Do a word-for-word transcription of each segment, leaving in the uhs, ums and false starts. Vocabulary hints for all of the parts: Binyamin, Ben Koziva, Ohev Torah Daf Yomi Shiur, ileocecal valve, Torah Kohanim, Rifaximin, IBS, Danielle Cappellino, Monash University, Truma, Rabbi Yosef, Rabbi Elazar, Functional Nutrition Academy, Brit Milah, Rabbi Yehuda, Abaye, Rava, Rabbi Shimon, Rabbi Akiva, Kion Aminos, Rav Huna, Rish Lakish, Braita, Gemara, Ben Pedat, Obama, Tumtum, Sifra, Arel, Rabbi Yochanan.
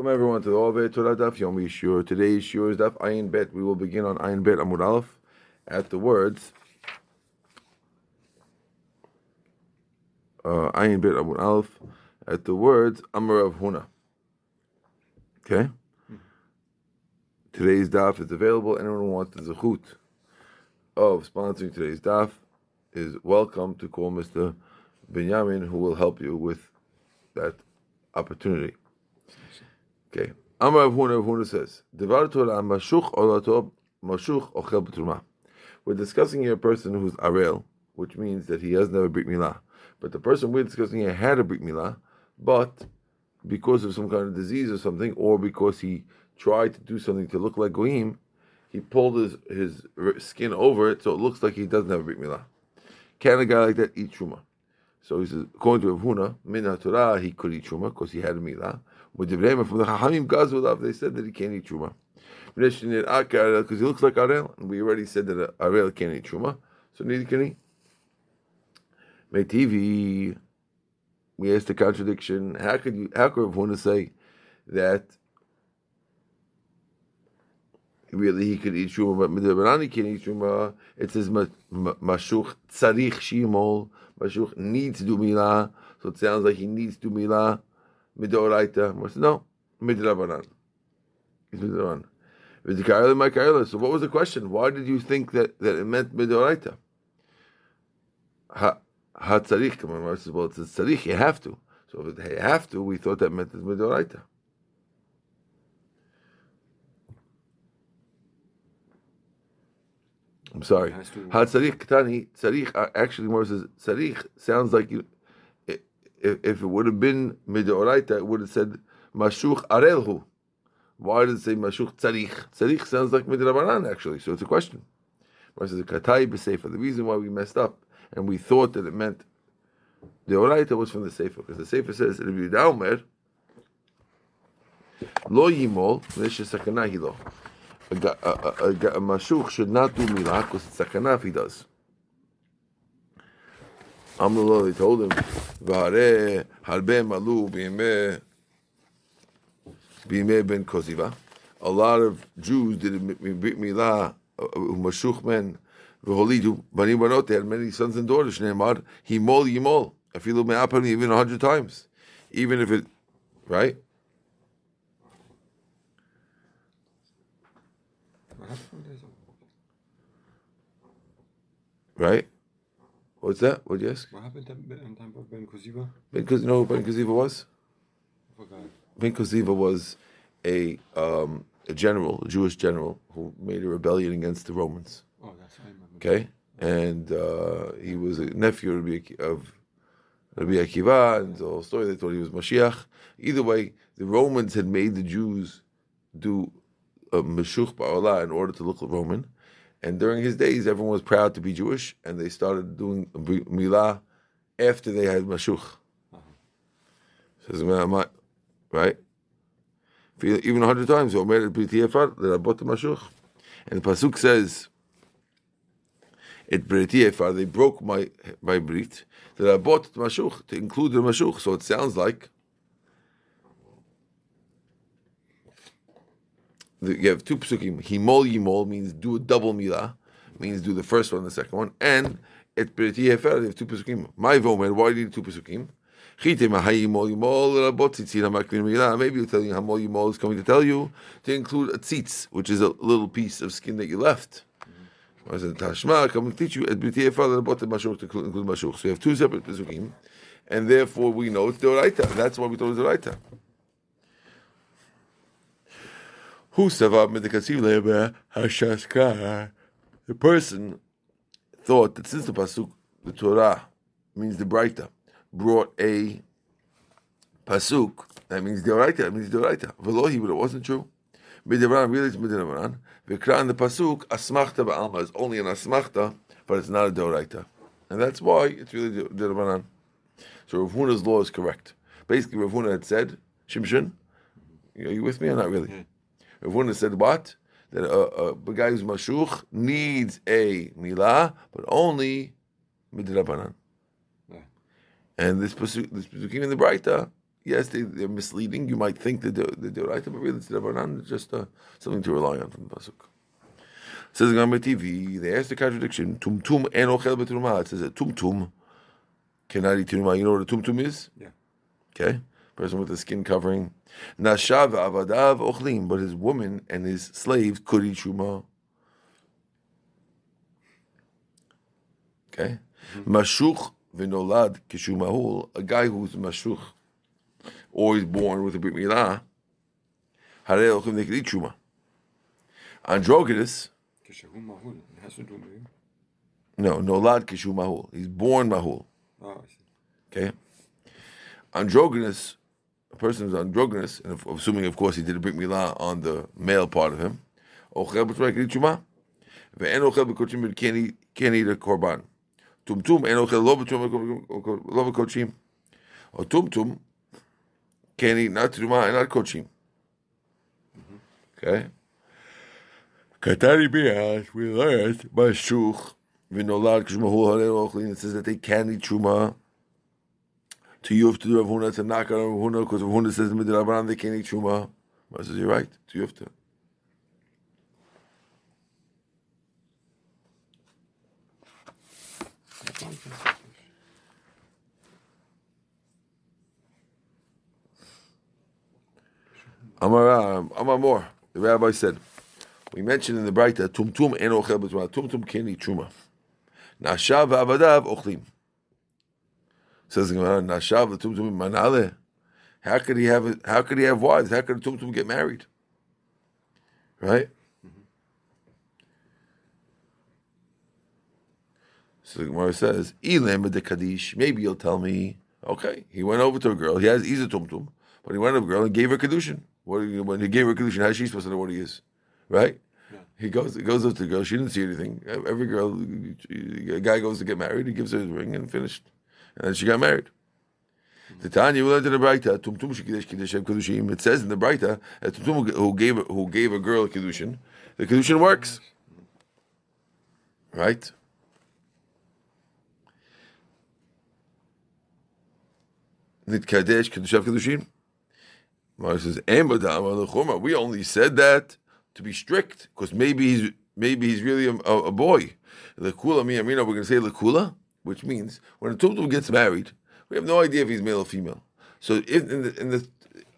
Welcome everyone to the Ohev Torah Daf Yomi Shiur. Today's Shiur is Daf Ayin Bet. We will begin on Ayin Bet Amud Aleph at the words uh, Ayin Bet Amud Aleph at the words Amar Rav Huna. Okay. Today's Daf is available. Anyone who wants the zechut of sponsoring today's Daf is welcome to call Mister Binyamin, who will help you with that opportunity. Okay. Amar Rav Huna, Rav Huna says, Devar Torah Mashuch Olato Mashuch Ochel B'Truma. We're discussing here a person who's Arel, which means that he has never Brit Milah. But the person we're discussing here had a Brit Milah, but because of some kind of disease or something, or because he tried to do something to look like Goyim, he pulled his, his skin over it, so it looks like he doesn't have a Brit Milah. Can a guy like that eat Truma? So he says, according to Rav Huna, Min HaTorah, he could eat Truma, because he had a Milah. With the Bnei from the Chachamim Gazulav, they said that he can't eat Truma. Because he looks like Arel, and we already said that Arel can't eat Truma, so neither can he. Meitivi, we asked the contradiction. How could you, how could Rav Huna say that really he could eat Truma, but Midrabanani can't eat Truma? It says Mashuch Tzarich Shimol, Mashuch needs to Milah, so it sounds like he needs to Milah. Midoraita, no, midrabanan. It's midrabanan. So what was the question? Why did you think that, that it meant midoraita? Ha tzarich. Well, it says tzarich. You have to. So if it have to, we thought that meant it's midoraita. I'm sorry. Ha tzarich ketani tzarich. Actually, more says tzarich sounds like you. If, if it would have been midoraita, it would have said mashuch arelhu. Why does it say mashuch tzarich? Tzarich sounds like midrabanan actually, so it's a question. The reason why we messed up and we thought that it meant the oraita was from the sefer, because the sefer says if you daumer lo yimol sakana hilo. A mashuch should not do milah because it's sakana if he does. Amrullah, they told him, Vahare, Harbe Malu, Bimeh, Bimeh Ben Koziva. A lot of Jews did Brit Milah, Mashuch men, Vaholidu, Banim Banot, they had many sons and daughters, Shneimar, Himol Yimol, Afilu Me'apani, even a hundred times. Even if it, right? Right? What's that? What did you ask? What happened to Ben Koziva? Ben Koziva, you know who Ben Koziva was? I forgot. Ben Koziva was a um, a general, a Jewish general, who made a rebellion against the Romans. Oh, that's right. Okay? And uh, he was a nephew of Rabbi Akiva, and the whole story, they thought he was Mashiach. Either way, the Romans had made the Jews do Meshuch Ba'Olah in order to look Roman. And during his days, everyone was proud to be Jewish, and they started doing Milah after they had Mashuch. Says, right? Even a hundred times. And the Pasuk says, Et Briti Efar, they broke my, my Brit, that I bought Mashuch, to include the Mashuch. So it sounds like you have two psukim. Himol yimol means do a double milah, means do the first one, the second one, and et periti hefer. They have two psukim. My vomer, why do you need two psukim? Chitim ha'yimol yimol rabot tzitzin ha'makvin milah. Maybe you're telling himol yimol is coming to tell you to include a tzitz, which is a little piece of skin that you left. I said tashma, come and teach you et periti hefer rabot mashuch to include mashuch. So you have two separate psukim, and therefore we know it's doraita. That's why we thought it's doraita. The person thought that since the pasuk, the Torah, means the Braita, brought a pasuk, that means the Oraita, that means the Oraita. Velohi, but it wasn't true. Midrabanan, really it's Midrabanan. Vikran, the pasuk, Asmachta ba'alma, is only an Asmachta, but it's not a Doraita. And that's why it's really the Rabbanan. So Rav Huna's law is correct. Basically, Rav Huna had said, Shimshon, are you with me or not really? Rav Huna said what? That a, a guy who's mashuch needs a milah, but only midrabanan. Yeah. And this pasukim in the Braita, yes, they, they're misleading. You might think that they're, they're right, but really it's Rabbanan, just uh, something to rely on from the pasuk. Says on T V, they asked the contradiction. Tum tum en ochel betruma. It says a tum tum cannot eat truma. You know what a tum tum is? Yeah. Okay. Person with the skin covering. Nashav avadav ochlim, but his woman and his slaves could eat truma. Okay. Mashuch v'nolad kishumahul. A guy who's mashuch, or is born with a brit milah. Harei ochlim, they could eat truma. Androgynous. No, nolad kishu mahul. He's born mahul. Oh, I see. Okay. Androgynous, a person who's androgynous, and if, assuming, of course, he did a brit milah on the male part of him. Ochel b'tzurah k'li chuma. Ve'en ochel b'kochim b'keni keni the korban. Tumtum en ochel lo b'kochim. Or tumtum keni not chuma and not kochim. Okay. Katari Bias, we learned by Shuch, Vinolad Kishmahu Harel Ochlin, it says that they can eat Truma. To you have to do Rav Huna, to knock on Rav Huna, because Rav Huna says in Midir Abraham they can't eat Truma. I says, you're right, to you have to. Amar, Amar more, the rabbi said. We mentioned in the Braita, Tumtum en ochel b'truma. Tumtum can't eat truma. Nashav v'avadav ochlim. Says the Gemara, Nashav v'tumtum manale. How could he have? How could he have wives? How could Tumtum get married? Right. Mm-hmm. So the Gemara says, Ilem de kaddish. Maybe you'll tell me. Okay, he went over to a girl. He has he's a Tumtum, but he went over to a girl and gave her kedushin. What when he gave her kedushin, how is she supposed to know what he is? Right? Yeah. He goes He goes up to the girl. She didn't see anything. Every girl, a guy goes to get married. He gives her his ring and finished. And then she got married. The Tanya, we learned in the Braita, Tumtum shekidesh kiddushim kiddushim. It says in the Braita that Tumtum who gave who gave a girl a kiddushin, the kiddushin works. Right? Nit kadesh kiddushim kiddushim. Mara says, we only said that to be strict, because maybe he's maybe he's really a, a, a boy. Lekula miyamina, we're going to say lekula, which means when a tumtum gets married, we have no idea if he's male or female. So if, in the, in the,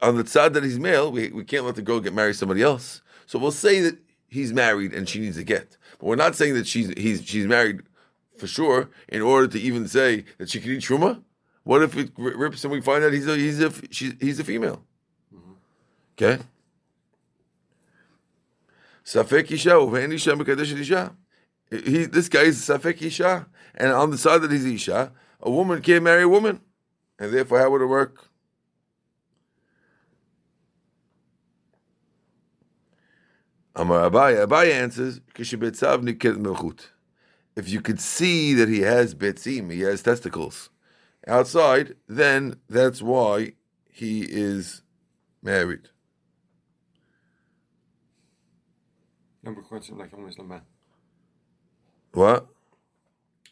on the tzad that he's male, we, we can't let the girl get married to somebody else. So we'll say that he's married and she needs a get. But we're not saying that she's he's, she's married for sure in order to even say that she can eat truma. What if it rips and we find out he's a, he's a, she's, he's a female? Okay? Safek Isha, Uvein Isha, Mekadesh Isha. This guy is Safek Isha, and on the side that he's Isha, a woman can't marry a woman, and therefore how would it work? Amar Abaye, Abaye answers, Kishibetzav Niket Melchut. If you could see that he has betzim, he has testicles outside, then that's why he is married. You could consider him like almost a man. What?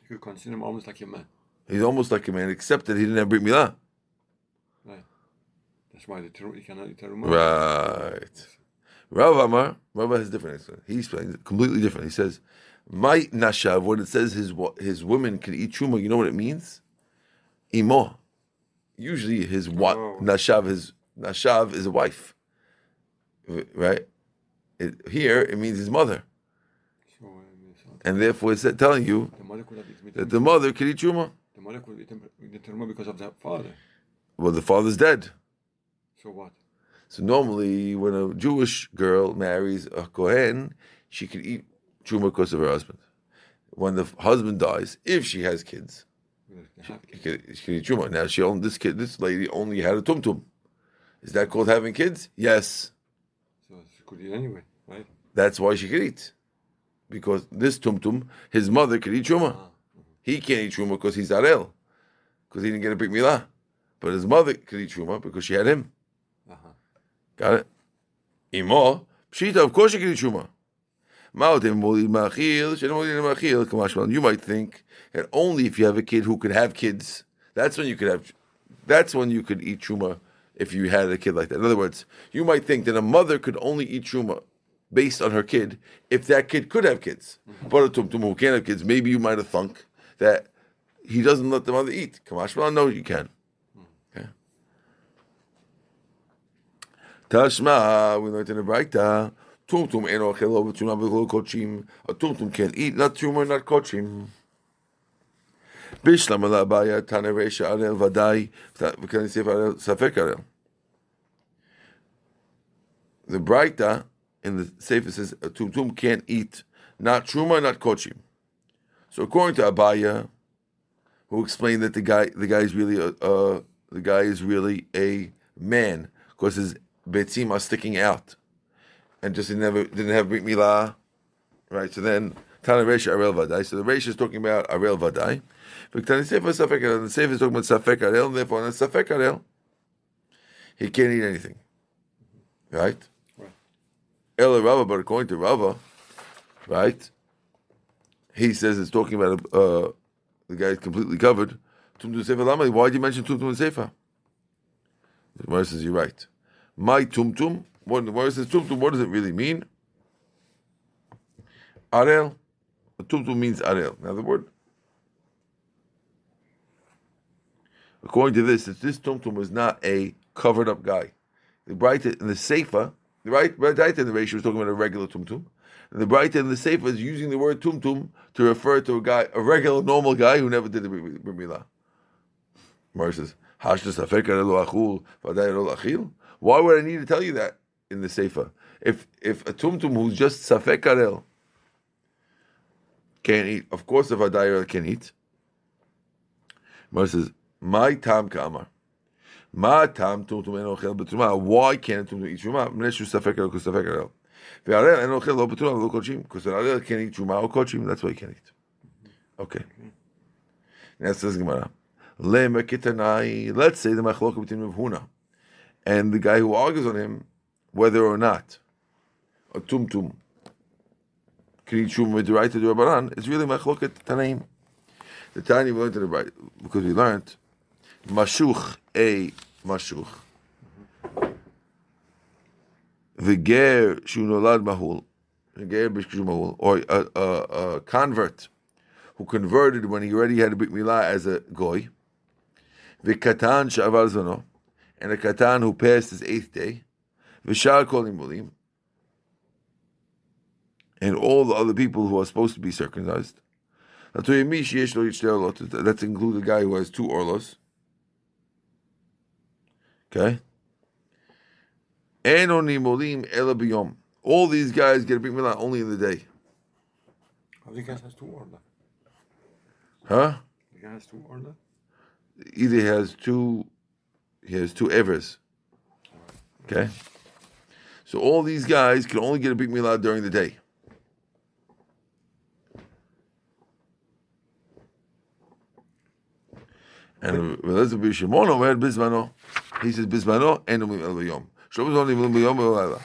You could consider him almost like a man. He's almost like a man, except that he didn't have Brit Milah. Right. That's why the ter- he cannot eat terumah. Right. Rava Amar, Rava has a different explanation. He explains it completely different. He says, "My nashav." When it says his his women can eat truma, you know what it means? Imo. Usually, his what oh. nashav his nashav is a wife. Right. It, here, it means his mother. And therefore, it's telling you the that the mother could eat truma. The mother could eat truma because of the father. Well, the father's dead. So what? So normally, when a Jewish girl marries a Kohen, she can eat truma because of her husband. When the husband dies, if she has kids, she, she, can, she can eat truma. Now, she only, this, kid, this lady only had a tumtum. Is that called having kids? Yes. Could eat anyway, right? That's why she could eat, because this tumtum, his mother could eat truma. Ah, mm-hmm. He can't eat truma because he's arel, because he didn't get a big milah. But his mother could eat truma because she had him. Uh-huh. Got it? Imo pshita, of course she could eat truma. You might think that only if you have a kid who could have kids, that's when you could have. That's when you could eat truma if you had a kid like that. In other words, you might think that a mother could only eat truma based on her kid if that kid could have kids. But a tumtum who can't have kids, maybe you might have thunk that he doesn't let the mother eat. Kamashma, no, you can. Okay. Tashma, we learned in the Braita, tumtum eno achelo v'tunam v'chelo kochim. A tumtum can't eat, not tumor, not kochim. Bishlam ala Abaye Tana Reisha Arel Vadai V'Kani Seif Arel Safek Arel. The Braita in the Seif says a tumtum can't eat not truma, not kochim. So according to Abaye, who explained that the guy the guy is really a uh, the guy is really a man because his betzim are sticking out, and just never didn't have brit milah, right? So then Tana Reisha Arel Vadai. So the Reisha is talking about Arel Vadai. And the Sefer is talking about Safek Arel, and therefore on Safek Arel, he can't eat anything. Right? El Rava, but according to Rava, right, he says it's talking about uh, the guy is completely covered. Tumtum Sefer Lamali, why did you mention Tumtum and Sefer? The Gemara says, you're right. My Tumtum, what the Gemara says, Tumtum, what does it really mean? Arel, Tumtum means Arel. Now the word. According to this, that this tumtum was not a covered-up guy. The Braita in the Seifa, the right Braita in the Reisha was talking about a regular tumtum, and the Braita in the Seifa is using the word tumtum to refer to a guy, a regular, normal guy who never did the brit milah. Mar says, why would I need to tell you that in the Seifa? If if a tumtum who's just safek arel can't eat, of course the vadai can eat. Mar says, my tam ka'amar. Ma tam tumtum en ochel b'tumah. Why can't tumtum eat truma? M'neshu safek arel kus safek arel. Ve'arel en ochel lo b'tumah lo kochim. Because an arel can't eat truma or kochim. That's why he can't eat. Okay. Now it says Gemara. Le'me kitanai. Let's say the machloka between Rav Huna and the guy who argues on him whether or not a tumtum can eat truma mid'oraita to rabbanan. It's really machloka tanaim. The tanaim we learned in the right because we learned. Mashuch, a mashuch. The ger shunolad mahul, the ger bishkishu mahul, or a, a, a convert who converted when he already had a brit milah as a goy. The katan she'avar zmano, and a katan who passed his eighth day. The shar kol nimulim, and all the other people who are supposed to be circumcised. That's include the guy who has two orlos. Okay. All these guys get a big milah only in the day. How the guy has two orla? Huh? The guy has two orla? Either he has two, he has two evers. Okay. So all these guys can only get a big milah during the day. And Rabbi Shimon had bismano. He says bismano and umim el biyom. Shlomo only umim biyom el alayla.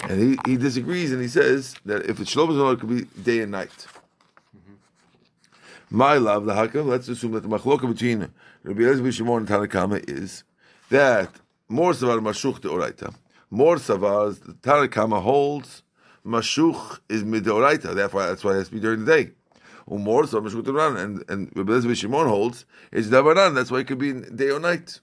And he, he disagrees and he says that if it's Shlomo's only, it could be day and night. Mm-hmm. My love, the hakam. Let's assume that the machloka between Rabbi Elazar Shimon and Tanakama is that more savar mashuch deoraita. More savar Tanakama holds mashuch is midoraita. Therefore, that's why it has to be during the day. Umor, so Meshut Ran, and and Rabbi Shimon holds it's Davaran. That's why it could be day or night,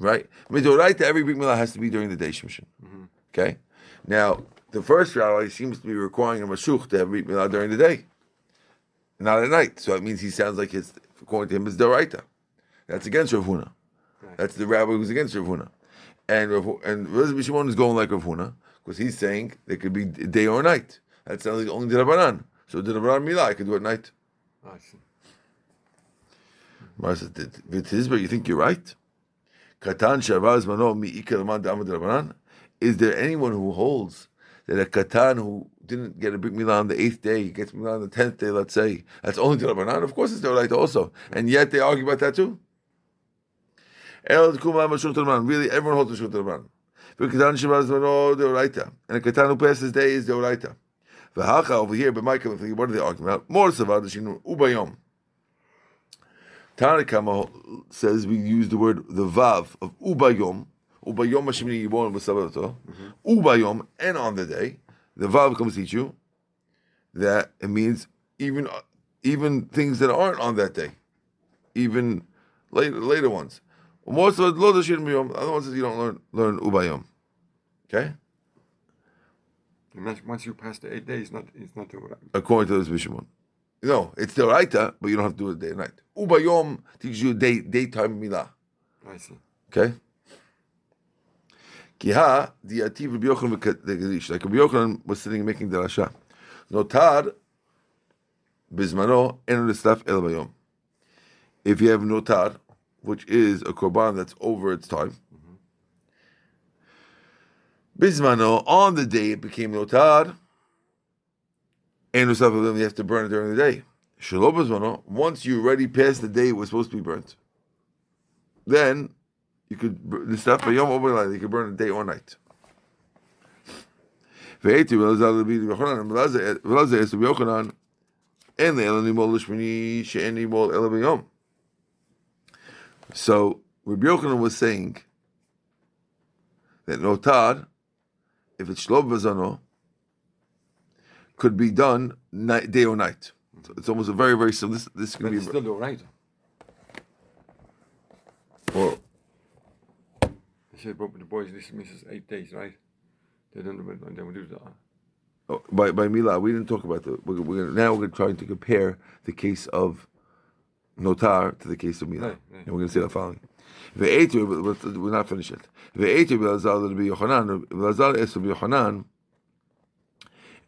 right? Midoraita, every big milah has to be during the day. Mm-hmm. Okay. Now the first rabbi seems to be requiring a mashuch to have big milah during the day, not at night. So it means he sounds like it's according to him is Doraita. That's against Rav Huna. Right. That's the rabbi who's against Rav Huna, and Rav, and Rabbi Shimon is going like Rav Huna because he's saying it could be day or night. That sounds like only Davaran. So the Rabban Milah, I could do it at night. I see. Mar says, with his, but you think you're right? Katan Shavaz Mano Mi Ikalaman Dama Rabbanan. Is there anyone who holds that a Katan who didn't get a big Milah on the eighth day, gets Milah on the tenth day, let's say, that's only the Rabbanan? Of course it's the right also. And yet they argue about that too. El Kumam Mashut Rabbanan. Really, everyone holds the Shut Rabbanan. But Katan Shavaz Mano, the Oraita. And a Katan who passes day is the Oraita. Over here, but Michael, what are they arguing about? More savar d'shinum ubayom. Tanakama says we use the word the vav of ubayom, ubayom hashemini yibon v'sabato, ubayom, and on the day, the vav comes to teach you that it means even even things that aren't on that day, even later later ones. Most of the other ones says you don't learn learn ubayom. Okay. Once you pass the eight days, not it's not the right. According to this Bishimon. No, it's the Raita, but you don't have to do it day and night. Ubayom teaches you day daytime milah. I see. Okay. Kiha diativ Rabbi Yochanan v'Kadish. Like Rabbi Yochanan was sitting making the rasha. Notar bizmano enu l'slaf el bayom. If you have notar, which is a korban that's over its time. Bismano, on the day it became notar, and you have to burn it during the day. Shalom bismano, once you already passed the day it was supposed to be burnt, then you could the stuff by yom overnight, you could burn it day or night. So Rabbi Yochanan was saying that notar, if it's shlob v'zano, could be done night, day or night. So it's almost a very, very simple. This, this could be it's still the right. Or they said, but the boys, this misses eight days, right? They don't they would do that. Oh, by by Mila, we didn't talk about the. We're, we're, now we're trying to compare the case of notar to the case of Mila, right, right. And we're going to say the following. But we're not finished yet. Ve'etu Elazar Rabbi Yochanan. Elazar es Rabbi Yochanan.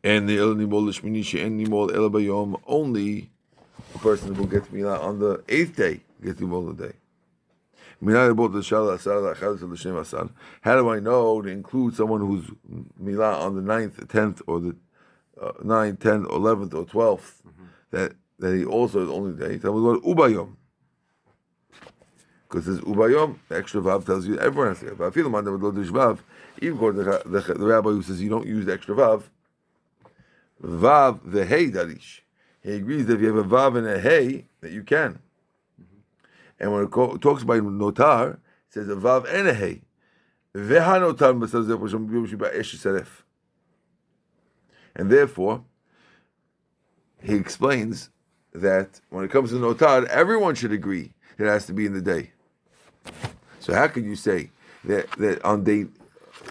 And the el nimol l'shmini she'en nimol el bayom. Only a person who gets milah on the eighth day gets nimol on the day. Milah rebot l'shal asar l'achad l'shneim asar. How do I know to include someone who's milah on the ninth, tenth, or the ninth, tenth, eleventh, or twelfth? That that he also is only day. That was what ubayom. Because it's ubayom, the extra vav tells you everyone has to have vav. Even according to the, the, the rabbi who says you don't use the extra vav, vav the hey darish. He agrees that if you have a vav and a hey, that you can. Mm-hmm. And when it co- talks about notar, it says a vav and a hey. And therefore, he explains that when it comes to notar, everyone should agree it has to be in the day. So how can you say that that on day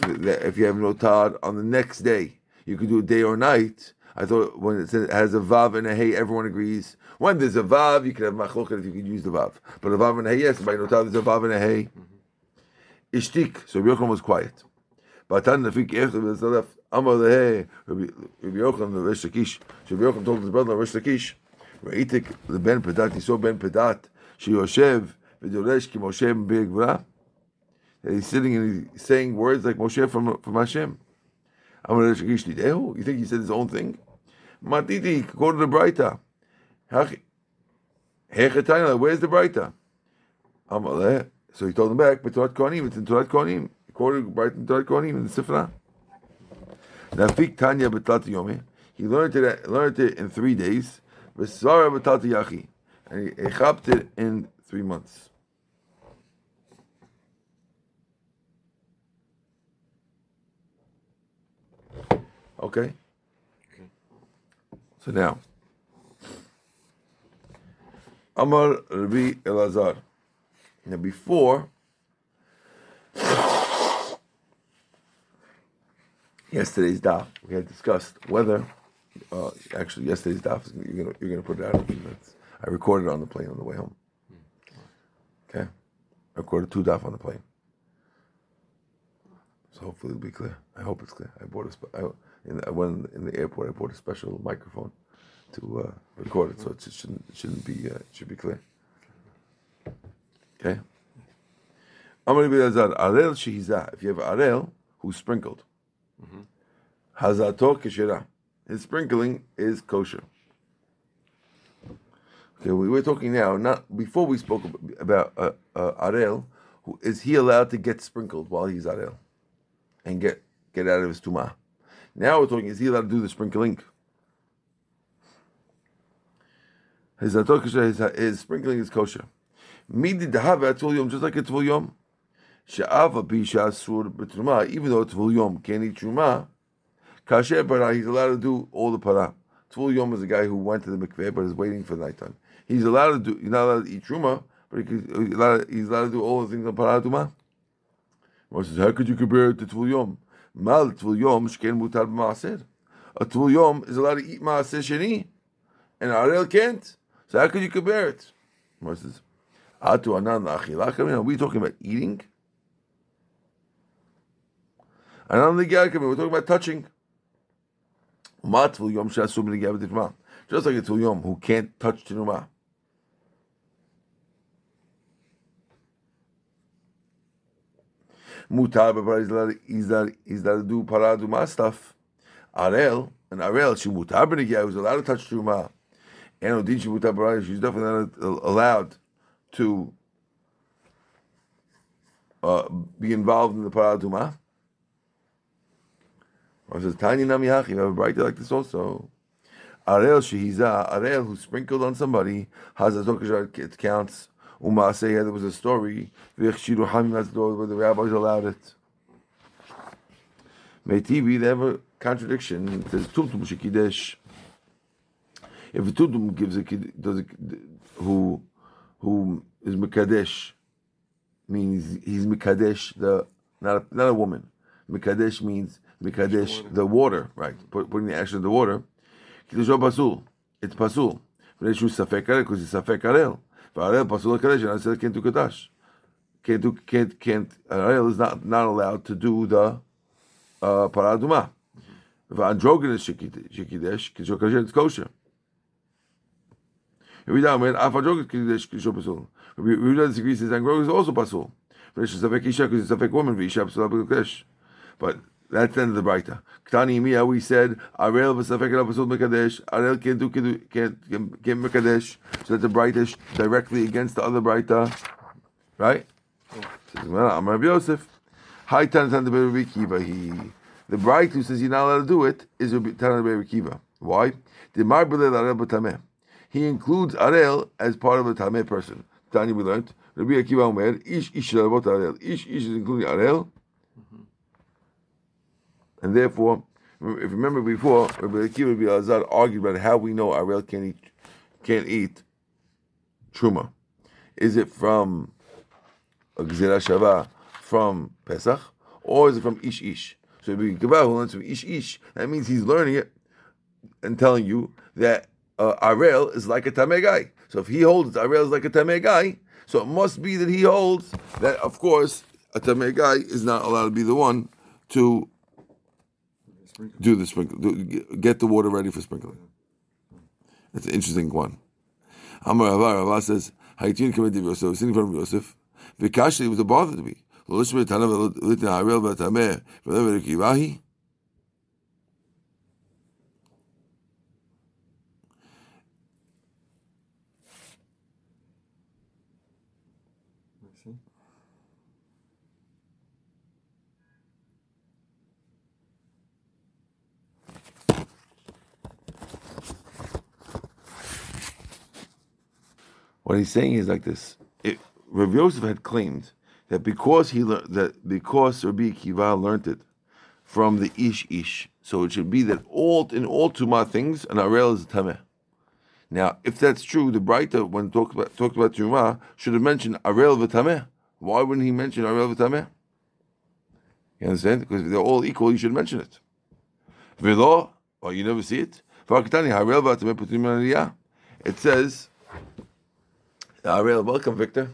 that if you have notar on the next day you could do a day or night? I thought when it says it has a vav and a hey, everyone agrees. When there's a vav, you can have machloket if you can use the vav. But a vav and a hey, yes. By notar, there's a vav and a hey. Ishtik. So Rabbi Yochanan was quiet. Batan nafik echad v'zalef amar lehei. Rabbi Yochanan the Rish Lakish. So Rabbi Yochanan told his brother Rish Lakish. Ra'itik the Ben Pedat. He saw Ben Pedat. She Yoshev v'doresh ki Moshe b'ei gvura. He's sitting and he's saying words like Moshe from from Hashem. You think he said his own thing? Matiti, go to the Braita. Where's the Braita? Amaleh. So he told him back, but Torah Kohanim, it's in Torah Kohanim. He quoted Braita in Torah Kohanim in the Sifra. Nafik Tanya b'tlat yomi. He learned it learned it in three days. V'sara b'tlat yachi. And he chapped it in three months. Okay? Okay. So now, Amar Rabbi Elazar. Now before, yesterday's daf, we had discussed whether, uh, actually yesterday's daf, you're going you're to put it out in a few minutes. I recorded on the plane on the way home. Okay? I recorded two daf on the plane. So hopefully it'll be clear. I hope it's clear. I bought a... Sp- I, In, I went in the airport. I bought a special microphone to uh, record it, so it shouldn't it shouldn't be uh, it should be clear. Okay. I'm going to be Hazar Arel Shehiza. If you have Arel who's sprinkled, Hazato Keshira. His sprinkling is kosher. Okay, we were talking now. Not before we spoke about uh, uh, Arel. Who is he allowed to get sprinkled while he's Arel, and get get out of his tumah? Now we're talking, is he allowed to do the sprinkling? His, his sprinkling is kosher. Midi dehava atvul yom, just like a tvul yom. She'av abisha asur b'truma, even though tvul yom can't eat truma, kasher para, he's allowed to do all the para. Tvul yom is a guy who went to the mikveh but is waiting for nighttime. He's allowed to do, he's not allowed to eat truma, but he could, he's, allowed, he's allowed to do all the things on para tuma. Moshe says, how could you compare it to tvul yom? Mal tvul yom shken mutar b'maaser. A tvul yom is allowed to eat maaser sheni, and Arel can't. So how could you compare it? Moshe says, atu anan la'achila. Are we talking about eating? Anan le'gad, we're talking about touching. Just like a tvul yom who can't touch Tinuma. Mutar b'para, he's allowed to do para duma stuff. Arel, and Arel, she mutar b'negiyah, who's allowed to touch Tinuma. And Odin, she mutar b'para, she's definitely not allowed to uh, be involved in the para duma. I says, Tani Nami Hachi, you have a brighter like this also. Arel Shehiza, Arel who sprinkled on somebody, Hazazokashar, it counts. Umaseh, there was a story, Vechshiru Hamimazdo, where the rabbis allowed it. Meitivi, they have a contradiction. It says, Tumtum Shekidesh. If a Tumtum gives a kid, does a, who, who is Mekadesh, means he's Mekadesh, the, not a, not a woman. Mekadesh means Mekadesh, water. The water, right? Put, putting the ash in the water. Kiddushah pasul. It's pasul. V'neshu safek arel, because it's safek arel. V'arel pasul kadesh, and I said can't do kadesh. Can't do can't can't. Arel is not not allowed to do the uh, paraduma. V'androgenes shekidesh kiddushah kadesh, it's kosher. If we don't, man, afandrogenes kiddushah pasul. If we don't disagree, says androgenes is also pasul. V'neshu safek isha, because it's safek woman. V'isha pasul kadesh, but. That's the end of the Braita. Ktani Miya, we said, Arel v'safek el pasul mekadesh. Arel can't do, can't, can't, can't mekadesh. So that's the Braita directly against the other Braita. Right? I'm Rabbi Yosef. Hi, Tan Tan Rabbi Akiva. The Braita who says you're not allowed to do it is Tan Rabbi Akiva. Why? He includes Arel as part of the Tameh person. Tani, we learned. Rabbi Akiva Omer, Ish Ish Rabot Arel. Ish Ish is including Arel. And therefore, if you remember before, Rabbi Akiva and Rabbi Elazar argued about how we know Arel can't eat, can't eat Truma. Is it from Gzera Shava from Pesach, or is it from Ish Ish? So if you Akiva who learns from Ish Ish, that means he's learning it and telling you that uh, Arel is like a Tameh guy. So if he holds Arel is like a Tameh guy, so it must be that he holds that, of course, a Tameh guy is not allowed to be the one to Sprinkle. Do the sprinkle. Do, get the water ready for sprinkling. That's an interesting one. Amar Rava, Rava says, "Haytun kamed Yosef, sitting in front of Yosef. V'kashli was a bother to me. L'lishme tanav l'litin harel v'tameh v'lever kivahi. What he's saying is like this: it, Rabbi Yosef had claimed that because he learned that because Rabbi Akiva learned it from the Ish Ish, so it should be that all in all Tumah things an Arel is a Tameh. Now, if that's true, the Braita when talked about talked about Tumah should have mentioned Arel v'Tameh. Why wouldn't he mention Arel v'Tameh? You understand? Because if they're all equal, you should mention it. V'lo, or you never see it. V'akitani Arel v'Tameh putim aliyah. It says. Arel, welcome, Victor.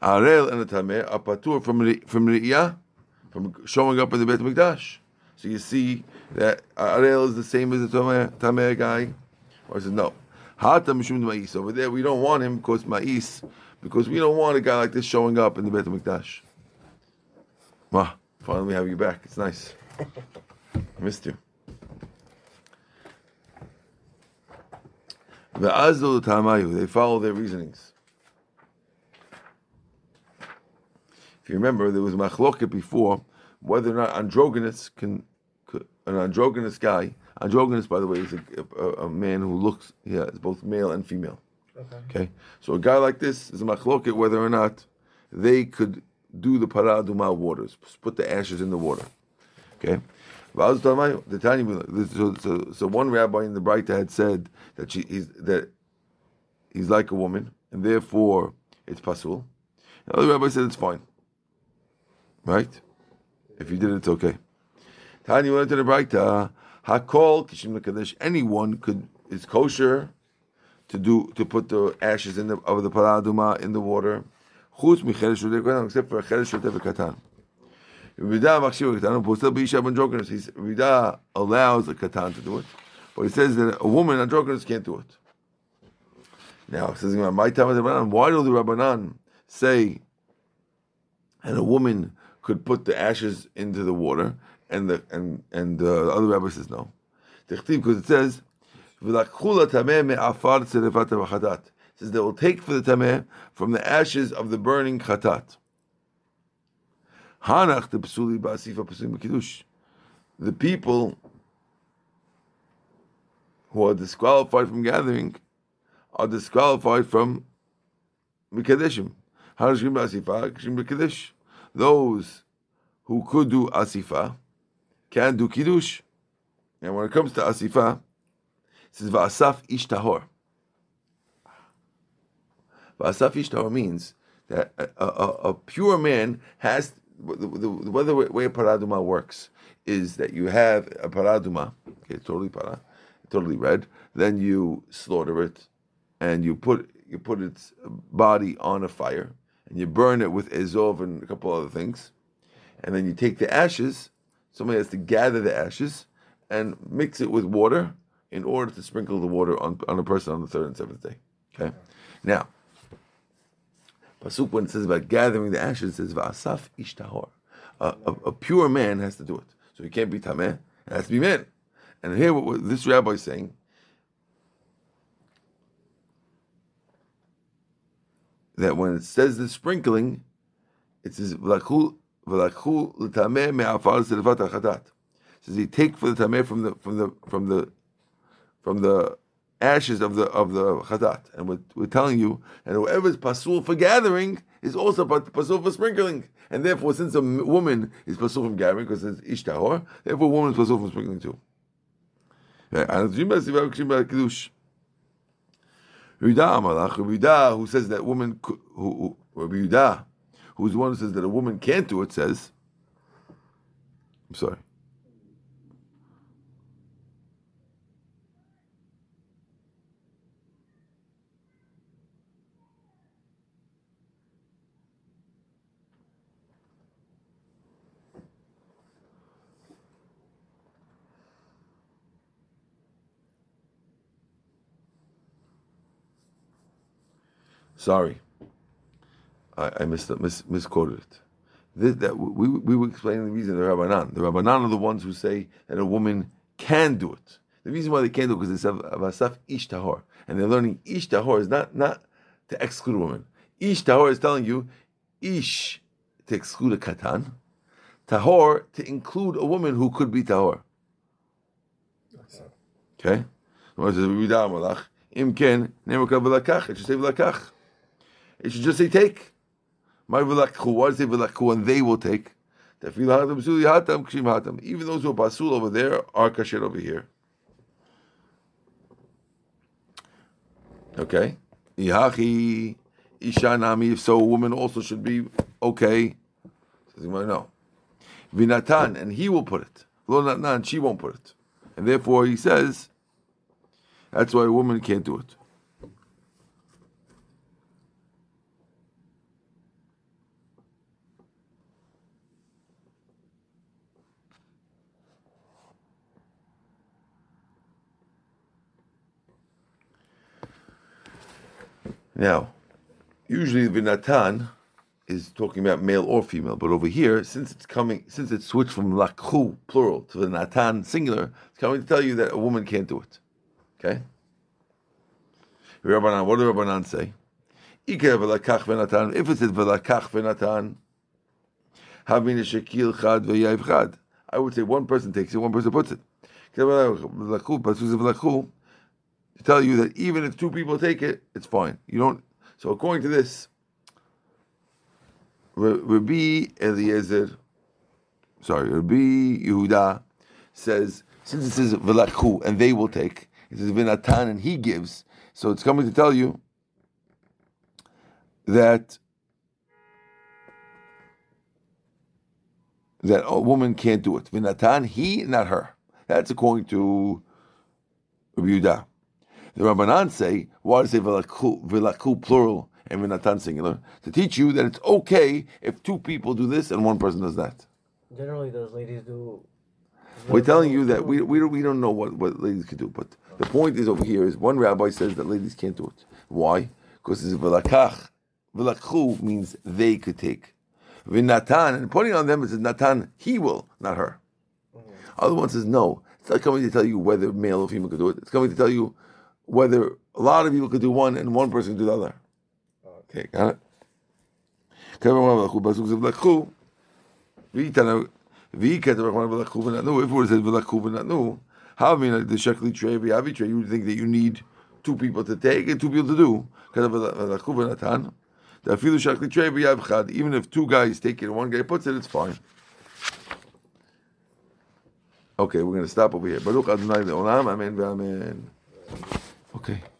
Arel and the Tameh are patur from from Riyah, from showing up in the Beit Mikdash. So you see that Arel is the same as the Tameh, tameh guy. Or he says, no. Hatam mishum ma'is. Over there, we don't want him because ma'is, because we don't want a guy like this showing up in the Beit Mikdash. Ma, finally we have you back. It's nice. I missed you. Ve'azdo tamayu. They follow their reasonings. If you remember, there was machloket before whether or not androgynous can, can an androgynous guy. Androgynous, by the way, is a, a, a man who looks yeah, it's both male and female. Okay. okay. So a guy like this is a machloket whether or not they could do the paraduma waters, put the ashes in the water. Okay. So, so, so one rabbi in the Braita had said that she is that he's like a woman, and therefore it's pasul. The other rabbi said it's fine. Right? If you did it, it's okay. Tanya went to the Braita. Hakol kishim lekadesh. Anyone could is kosher to do to put the ashes in the, of the paraduma in the water. Chutz micheresh shudei katan, except for a cheresh shudei katan. Rida machshiv katan posel b'isha ben drunkenness. Rida allows a katan to do it, but he says that a woman on drunkenness can't do it. Now, says my time the Rabbanan. Why do the Rabbanan say, and a woman could put the ashes into the water, and the and and the other rabbi says no? Because it says, it says they will take for the tameh from the ashes of the burning chatat. The people who are disqualified from gathering are disqualified from mikadeshim. Those who could do asifa can do kiddush. And when it comes to asifa, it says va'asaf ish tahor. Va'asaf ish tahor means that a, a, a pure man has the, the, the, the way paraduma works is that you have a paraduma, okay, totally para, totally red. Then you slaughter it, and you put you put its body on a fire, and you burn it with ezov and a couple other things, and then you take the ashes. Somebody has to gather the ashes and mix it with water in order to sprinkle the water on, on a person on the third and seventh day. Okay, now pasuk when it says about gathering the ashes, it says va'asaf ish tahor. A, a, a pure man has to do it, so he can't be tameh. It has to be man. And here, what, what this rabbi is saying. That when it says the sprinkling, it says v'lachul v'lachul l'tameh me'afar servat hachadat. Says he take for the tameh from the from the from the from the ashes of the of the chatat. And we're, we're telling you, and whoever is pasul for gathering is also pasul for sprinkling. And therefore, since a woman is pasul from gathering because it's ish tahor, therefore a woman is pasul from sprinkling too. Right. Rabbi Yehuda, who says that woman, who, who Rabbi Yehuda, who's the one who says that a woman can't do it, says, I'm sorry. Sorry, I, I mis, mis, misquoted it. This, that, we, we were explaining the reason, the Rabbanan. The Rabbanan are the ones who say that a woman can do it. The reason why they can't do it is because it's Avasaf Ish Tahor. And they're learning Ish Tahor is not, not to exclude a woman. Ish Tahor is telling you, Ish to exclude a Katan, Tahor to include a woman who could be Tahor. Okay? Imken, Nemukah Velakach. It should say Velakach. It should just say take. My v'lakhu, why say v'lakhu, and they will take. Even those who are pasul over there are kasher over here. Okay. Ihachi ishanami. If so, a woman also should be okay. No. Vinatan, and he will put it. Lo natnan, she won't put it, and therefore he says that's why a woman can't do it. Now, usually the Vinatan is talking about male or female, but over here, since it's coming, since it's switched from lakhu, plural, to Vinatan, singular, it's coming to tell you that a woman can't do it. Okay? Rabbanan, what do Rabbanan say? If it says v'lakach v'natan, havin shekil chad v'yav chad, I would say one person takes it, one person puts it. to tell you that even if two people take it, it's fine. You don't. So according to this, Rabbi Elazar, sorry, Rabbi Yehuda says, since it says v'lakhu, and they will take, it says v'natan, and he gives. So it's coming to tell you that that a woman can't do it. V'natan, he, not her. That's according to Rabbi Yehuda. The Rabbanan say, why does it say v'lakhu plural and v'natan singular? To teach you that it's okay if two people do this and one person does that. Generally, those ladies do. We're telling you that we we don't, we don't know what, what ladies can do, but the point is over here is one rabbi says that ladies can't do it. Why? Because it's v'lakach. V'lakhu means they could take. V'natan, and putting on them, it says natan, he will, not her. Mm-hmm. Other one says no. It's not coming to tell you whether male or female could do it. It's coming to tell you whether a lot of people could do one and one person could do the other. Okay, got it? V'itana, Vika the Rahman Velakhu Benatnu. If it was said Velakhu Benatnu, how mean the Shekli Trey Viavi Trey, you would think that you need two people to take and two people to do. Even if two guys take it and one guy puts it, it's fine. Okay, we're gonna stop over here. Baruch Adonai Le'olam, Amen, Amen. Okay.